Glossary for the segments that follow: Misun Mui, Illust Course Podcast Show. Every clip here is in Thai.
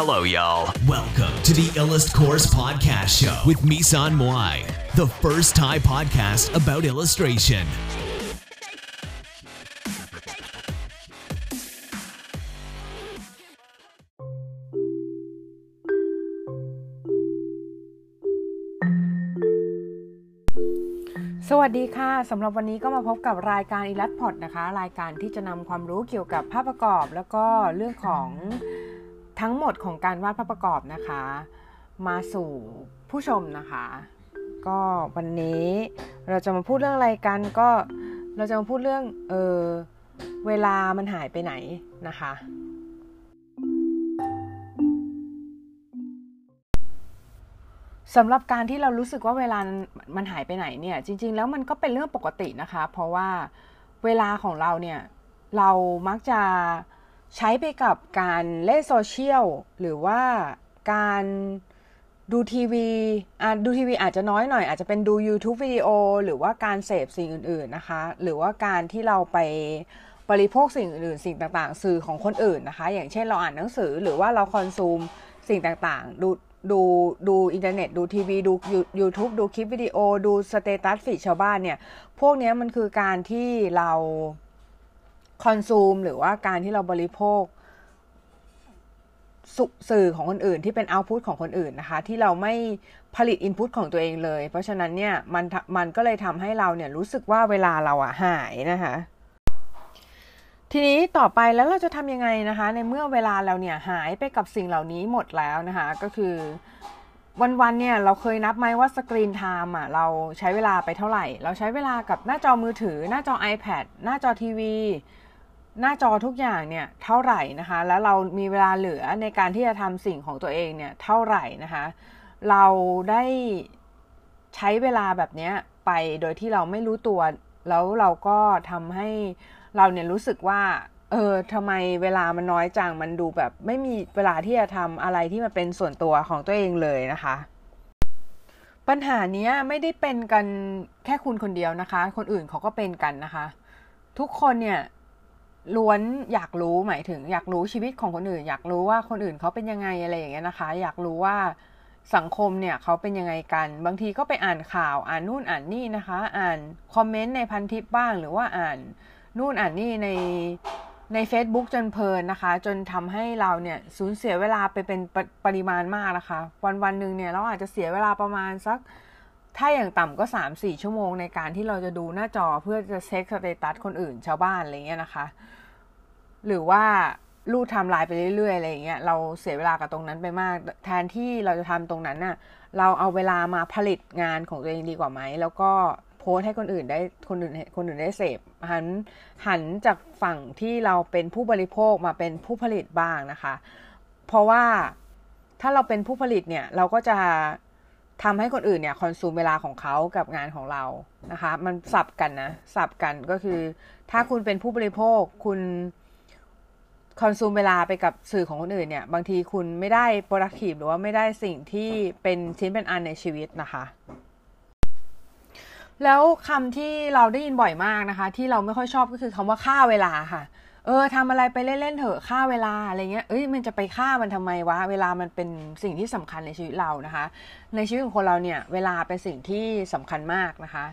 Hello, y'all. Welcome to the Illust Course Podcast Show with Misun Mui, the first Thai podcast about illustration. สวัสดีค่ะสำหรับวันนี้ก็มาพบกับรายการ Illust Pod นะคะรายการที่จะนำความรู้เกี่ยวกับภาพประกอบแล้วก็เรื่องของทั้งหมดของการวาดภาพประกอบนะคะมาสู่ผู้ชมนะคะก็วันนี้เราจะมาพูดเรื่องอะไรกันก็เราจะมาพูดเรื่องเวลามันหายไปไหนนะคะสำหรับการที่เรารู้สึกว่าเวลามันหายไปไหนเนี่ยจริงๆแล้วมันก็เป็นเรื่องปกตินะคะเพราะว่าเวลาของเราเนี่ยเรามักจะใช้ไปกับการเล่นโซเชียลหรือว่าการดูทีวีอาจจะน้อยหน่อยอาจจะเป็นดู YouTube วิดีโอหรือว่าการเสพสิ่งอื่นๆนะคะหรือว่าการที่เราไปบริโภคสิ่งอื่นๆสิ่งต่างๆสื่อของคนอื่นนะคะอย่างเช่นเราอ่านหนังสือหรือว่าเราคอนซูมสิ่งต่างๆดูอินเทอร์เน็ตดูทีวีดู YouTube ดูคลิปวิดีโอดูสเตตัสฟีดชาวบ้านเนี่ยพวกนี้มันคือการที่เราคอนซูมหรือว่าการที่เราบริโภคสื่อของคนอื่นที่เป็นเอาท์พุตของคนอื่นนะคะที่เราไม่ผลิตอินพุตของตัวเองเลยเพราะฉะนั้นเนี่ยมันก็เลยทำให้เราเนี่ยรู้สึกว่าเวลาเราอะหายนะคะทีนี้ต่อไปแล้วเราจะทำยังไงนะคะในเมื่อเวลาเราเนี่ยหายไปกับสิ่งเหล่านี้หมดแล้วนะคะก็คือวันๆเนี่ยเราเคยนับไหมว่าสกรีนไทม์อ่ะเราใช้เวลาไปเท่าไหร่เราใช้เวลากับหน้าจอมือถือหน้าจอ iPad หน้าจอทีวีหน้าจอทุกอย่างเนี่ยเท่าไหร่นะคะแล้วเรามีเวลาเหลือในการที่จะทำสิ่งของตัวเองเนี่ยเท่าไหร่นะคะเราได้ใช้เวลาแบบนี้ไปโดยที่เราไม่รู้ตัวแล้วเราก็ทำให้เราเนี่ยรู้สึกว่าทำไมเวลามันน้อยจังมันดูแบบไม่มีเวลาที่จะทำอะไรที่มันเป็นส่วนตัวของตัวเองเลยนะคะปัญหานี้ไม่ได้เป็นกันแค่คุณคนเดียวนะคะคนอื่นเขาก็เป็นกันนะคะทุกคนเนี่ยล้วนอยากรู้หมายถึงอยากรู้ชีวิตของคนอื่นอยากรู้ว่าคนอื่นเขาเป็นยังไงอะไรอย่างเงี้ยนะคะอยากรู้ว่าสังคมเนี่ยเขาเป็นยังไงกันบางทีก็ไปอ่านข่าวอ่านนู่นอ่านนี่นะคะอ่านคอมเมนต์ในพันทิปบ้างหรือว่าอ่านนู่นอ่านนี่ใน Facebook จนเพลินนะคะจนทำให้เราเนี่ยสูญเสียเวลาไปเป็นปริมาณมากนะคะวันๆนึงเนี่ยเราอาจจะเสียเวลาประมาณสักถ้าอย่างต่ำก็ 3-4 ชั่วโมงในการที่เราจะดูหน้าจอเพื่อจะเช็คสเตตัสคนอื่นชาวบ้านอะไรเงี้ยนะคะหรือว่าลูดไทม์ไลน์ไปเรื่อยๆอะไรเงี้ยเราเสียเวลากับตรงนั้นไปมากแทนที่เราจะทำตรงนั้นน่ะเราเอาเวลามาผลิตงานของตัวเองดีกว่าไหมแล้วก็โพสให้คนอื่นได้เสพหันจากฝั่งที่เราเป็นผู้บริโภคมาเป็นผู้ผลิตบ้างนะคะเพราะว่าถ้าเราเป็นผู้ผลิตเนี่ยเราก็จะทำให้คนอื่นเนี่ยคอนซูมเวลาของเขากับงานของเรานะคะมันสับกันก็คือถ้าคุณเป็นผู้บริโภคคุณคอนซูมเวลาไปกับสื่อของคนอื่นเนี่ยบางทีคุณไม่ได้ productive หรือว่าไม่ได้สิ่งที่เป็นชิ้นเป็นอันในชีวิตนะคะแล้วคำที่เราได้ยินบ่อยมากนะคะที่เราไม่ค่อยชอบก็คือคำว่าฆ่าเวลาค่ะทำอะไรไปเล่นๆเถอะฆ่าเวลาอะไรเงี้ยมันจะไปฆ่ามันทำไมวะเวลามันเป็นสิ่งที่สำคัญในชีวิตเรานะคะในชีวิตของคนเราเนี่ยเวลาเป็นสิ่งที่สำคัญมากนะคะ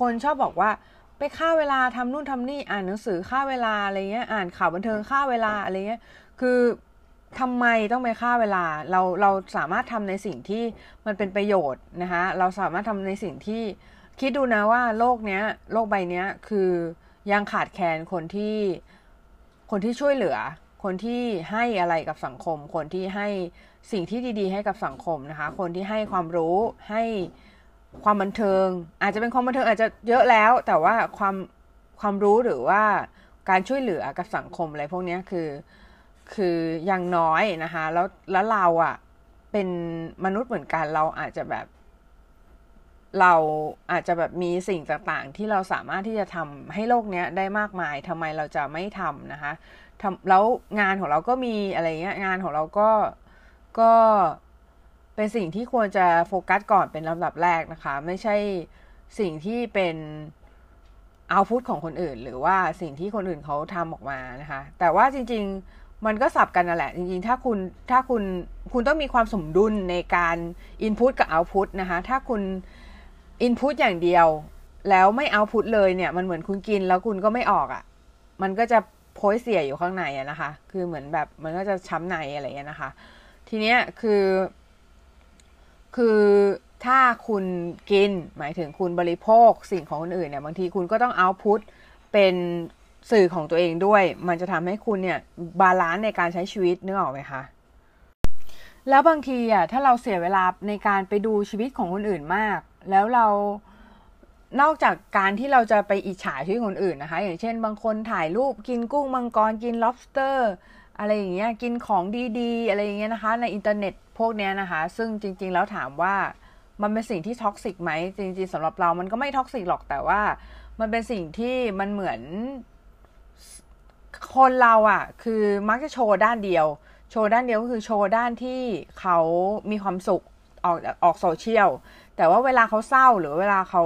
คนชอบบอกว่าไปฆ่าเวลาทำนู่นทำนี่อ่านหนังสือฆ่าเวลาอะไรเงี้ยอ่านข่าวบันเทิงฆ่าเวลาอะไรเงี้ยคือทำไมต้องไปฆ่าเวลาเราสามารถทำในสิ่งที่มันเป็นประโยชน์นะคะเราสามารถทำในสิ่งที่คิดดูนะว่าโลกใบนี้คือยังขาดแคลนคนที่ช่วยเหลือคนที่ให้อะไรกับสังคมคนที่ให้สิ่งที่ดีๆให้กับสังคมนะคะคนที่ให้ความรู้ให้ความบันเทิงอาจจะเป็นความบันเทิงอาจจะเยอะแล้วแต่ว่าความรู้หรือว่าการช่วยเหลือกับสังคมอะไรพวกนี้คือยังน้อยนะคะแล้วเราอ่ะเป็นมนุษย์เหมือนกันเราอาจจะแบบมีสิ่งต่างๆที่เราสามารถที่จะทำให้โลกนี้ได้มากมายทำไมเราจะไม่ทำนะคะแล้วงานของเราก็มีอะไรเงี้ยงานของเราก็เป็นสิ่งที่ควรจะโฟกัสก่อนเป็นลำดับแรกนะคะไม่ใช่สิ่งที่เป็นเอาท์พุตของคนอื่นหรือว่าสิ่งที่คนอื่นเขาทำออกมานะคะแต่ว่าจริงๆ มันก็สับกันนั่นแหละจริงๆถ้าคุณต้องมีความสมดุลในการ input กับ output นะคะถ้าคุณ input อย่างเดียวแล้วไม่ output เลยเนี่ยมันเหมือนคุณกินแล้วคุณก็ไม่ออกอ่ะมันก็จะโพยเสียอยู่ข้างในอ่ะนะคะคือเหมือนแบบมันก็จะช้ำในอะไรอย่างเงี้ยนะคะทีเนี้ยคือถ้าคุณกินหมายถึงคุณบริโภคสิ่งของคนอื่นเนี่ยบางทีคุณก็ต้อง output เป็นสื่อของตัวเองด้วยมันจะทำให้คุณเนี่ยบาลานซ์ในการใช้ชีวิตนึกออกไหมคะแล้วบางทีอ่ะถ้าเราเสียเวลาในการไปดูชีวิตของคนอื่นมากแล้วเรานอกจากการที่เราจะไปอิจฉาชีวิตคนอื่นนะคะอย่างเช่นบางคนถ่ายรูปกินกุ้งมังกรกิน lobster อะไรอย่างเงี้ยกินของดีๆอะไรอย่างเงี้ยนะคะในอินเทอร์เน็ตพวกเนี้ยนะคะซึ่งจริงๆแล้วถามว่ามันเป็นสิ่งที่ท็อกซิกไหมจริงๆสำหรับเรามันก็ไม่ท็อกซิกหรอกแต่ว่ามันเป็นสิ่งที่มันเหมือนคนเราอ่ะคือมักจะโชว์ด้านเดียวก็คือโชว์ด้านที่เขามีความสุขออกโซเชียลแต่ว่าเวลาเขาเศร้าหรือเวลาเขา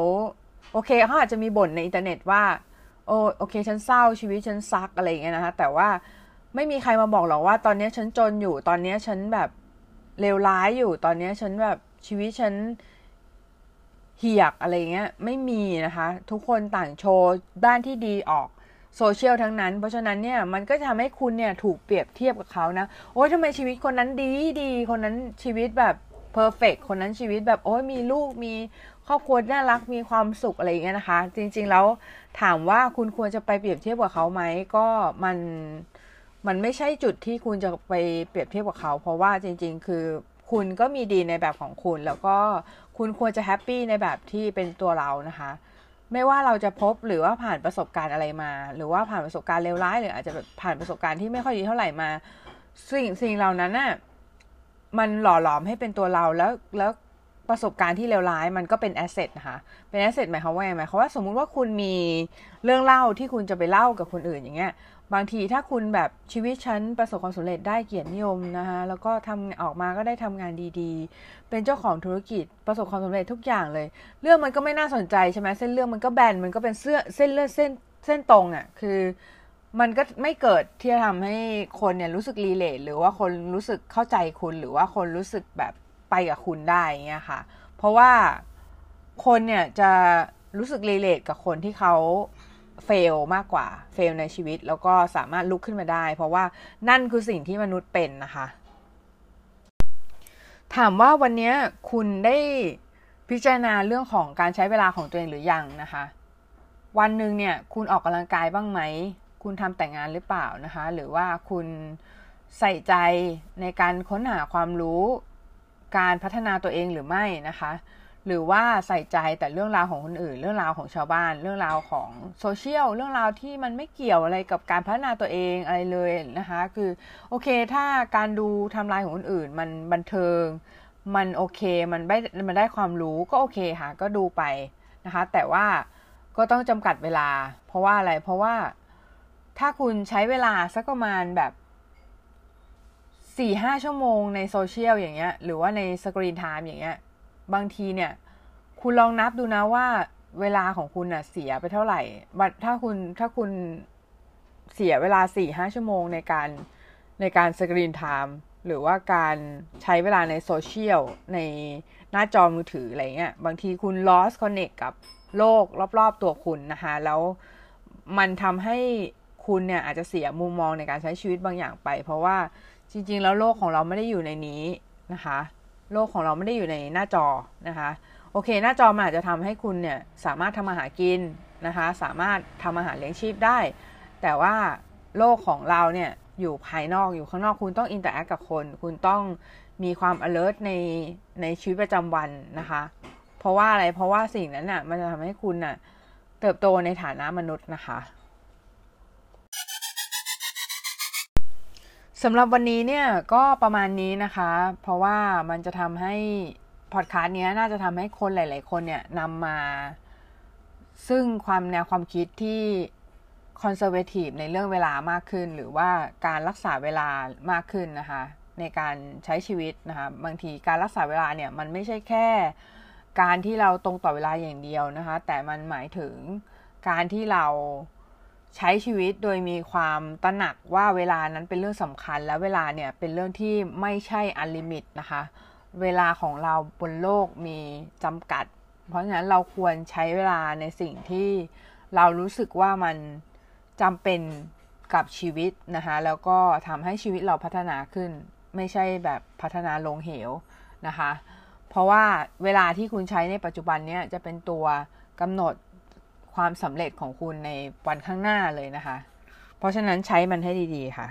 โอเคเขาอาจจะมีบ่นในอินเทอร์เน็ตว่าโอเคฉันเศร้าชีวิตฉันซักอะไรอย่างเงี้ยนะคะแต่ว่าไม่มีใครมาบอกหรอกว่าตอนนี้ฉันจนอยู่ตอนนี้ฉันแบบเลวร้ายอยู่ตอนนี้ฉันแบบชีวิตฉันเหี้ยกอะไรเงี้ยไม่มีนะคะทุกคนต่างโชว์ด้านที่ดีออกโซเชียลทั้งนั้นเพราะฉะนั้นเนี่ยมันก็ทำให้คุณเนี่ยถูกเปรียบเทียบกับเขานะโอ๊ยทำไมชีวิตคนนั้นดีคนนั้นชีวิตแบบเพอร์เฟคคนนั้นชีวิตแบบโอ๊ยมีลูกมีครอบครัวน่ารักมีความสุขอะไรอย่างเงี้ยนะคะจริงๆแล้วถามว่าคุณควรจะไปเปรียบเทียบกับเขาไหมก็มันไม่ใช่จุดที่คุณจะไปเปรียบเทียบกับเขาเพราะว่าจริงๆคือคุณก็มีดีในแบบของคุณแล้วก็คุณควรจะแฮปปี้ในแบบที่เป็นตัวเรานะคะไม่ว่าเราจะพบหรือว่าผ่านประสบการณ์อะไรมาหรือว่าผ่านประสบการณ์เลวร้ายหรืออาจจะผ่านประสบการณ์ที่ไม่ค่อยดีเท่าไหร่มาสิ่งเหล่านั้นน่ะมันหล่อหลอมให้เป็นตัวเราแล้วประสบการณ์ที่เลวร้ายมันก็เป็นแอสเซทนะคะเป็นแอสเซทหมายความว่าไงหมายความว่าสมมุติว่าคุณมีเรื่องเล่าที่คุณจะไปเล่ากับคนอื่นอย่างเงี้ยบางทีถ้าคุณแบบชีวิตฉันประสบความสำเร็จได้เกียรตินิยมนะคะแล้วก็ทำออกมาก็ได้ทำงานดีๆเป็นเจ้าของธุรกิจประสบความสำเร็จทุกอย่างเลยเรื่องมันก็ไม่น่าสนใจใช่ไหมเส้นเรื่องมันก็แบนมันก็เป็นเส้นตรงอ่ะคือมันก็ไม่เกิดที่จะทำให้คนเนี่ยรู้สึกรีเลทหรือว่าคนรู้สึกเข้าใจคุณหรือว่าคนรู้สึกแบบไปกับคุณได้เงี้ยค่ะเพราะว่าคนเนี่ยจะรู้สึกรีเลทกับคนที่เขาเฟลมากกว่าเฟลในชีวิตแล้วก็สามารถลุกขึ้นมาได้เพราะว่านั่นคือสิ่งที่มนุษย์เป็นนะคะถามว่าวันนี้คุณได้พิจารณาเรื่องของการใช้เวลาของตัวเองหรือยังนะคะวันนึงเนี่ยคุณออกกำลังกายบ้างไหมคุณทำแต่งานหรือเปล่านะคะหรือว่าคุณใส่ใจในการค้นหาความรู้การพัฒนาตัวเองหรือไม่นะคะหรือว่าใส่ใจแต่เรื่องราวของคนอื่นเรื่องราวของชาวบ้านเรื่องราวของโซเชียลเรื่องราวที่มันไม่เกี่ยวอะไรกับการพัฒนาตัวเองอะไรเลยนะคะคือโอเคถ้าการดูไทม์ไลน์ของคนอื่นมันบันเทิงมันโอเคมันได้ความรู้ก็โอเคค่ะก็ดูไปนะคะแต่ว่าก็ต้องจำกัดเวลาเพราะว่าอะไรเพราะว่าถ้าคุณใช้เวลาสักประมาณแบบ4-5 ชั่วโมงในโซเชียลอย่างเงี้ยหรือว่าในสกรีนไทม์อย่างเงี้ยบางทีเนี่ยคุณลองนับดูนะว่าเวลาของคุณน่ะเสียไปเท่าไหร่ถ้าคุณเสียเวลา 4-5 ชั่วโมงในการสกรีนไทม์หรือว่าการใช้เวลาในโซเชียลในหน้าจอมือถืออะไรเงี้ยบางทีคุณ lost connect กับโลกรอบๆตัวคุณนะคะแล้วมันทำให้คุณเนี่ยอาจจะเสียมุมมองในการใช้ชีวิตบางอย่างไปเพราะว่าจริงๆแล้วโลกของเราไม่ได้อยู่ในนี้นะคะโลกของเราไม่ได้อยู่ในหน้าจอนะคะโอเคหน้าจอมันอาจจะทำให้คุณเนี่ยสามารถทำอาหารกินนะคะสามารถทำอาหารเลี้ยงชีพได้แต่ว่าโลกของเราเนี่ยอยู่ภายนอกอยู่ข้างนอกคุณต้องอินเตอร์แอคกับคนคุณต้องมีความ alert ในชีวิตประจำวันนะคะเพราะว่าอะไรเพราะว่าสิ่งนั้นน่ะมันจะทำให้คุณน่ะเติบโตในฐานะมนุษย์นะคะสำหรับวันนี้เนี่ยก็ประมาณนี้นะคะเพราะว่ามันจะทำให้พอดคาสต์เนี้ยน่าจะทำให้คนหลายๆคนเนี่ยนำมาซึ่งความแนวความคิดที่คอนเซอร์เวทีฟในเรื่องเวลามากขึ้นหรือว่าการรักษาเวลามากขึ้นนะคะในการใช้ชีวิตนะคะบางทีการรักษาเวลาเนี่ยมันไม่ใช่แค่การที่เราตรงต่อเวลาอย่างเดียวนะคะแต่มันหมายถึงการที่เรา ใช้ชีวิตโดยมีความตระหนักว่าเวลานั้นเป็นเรื่องสำคัญและเวลาเนี่ยเป็นเรื่องที่ไม่ใช่อันลิมิตนะคะเวลาของเราบนโลกมีจำกัดเพราะฉะนั้นเราควรใช้เวลาในสิ่งที่เรารู้สึกว่ามันจำเป็นกับชีวิตนะคะแล้วก็ทำให้ชีวิตเราพัฒนาขึ้นไม่ใช่แบบพัฒนาลงเหวนะคะเพราะว่าเวลาที่คุณใช้ในปัจจุบันเนี่ยจะเป็นตัวกำหนดความสำเร็จของคุณในวันข้างหน้าเลยนะคะเพราะฉะนั้นใช้มันให้ดีๆค่ะ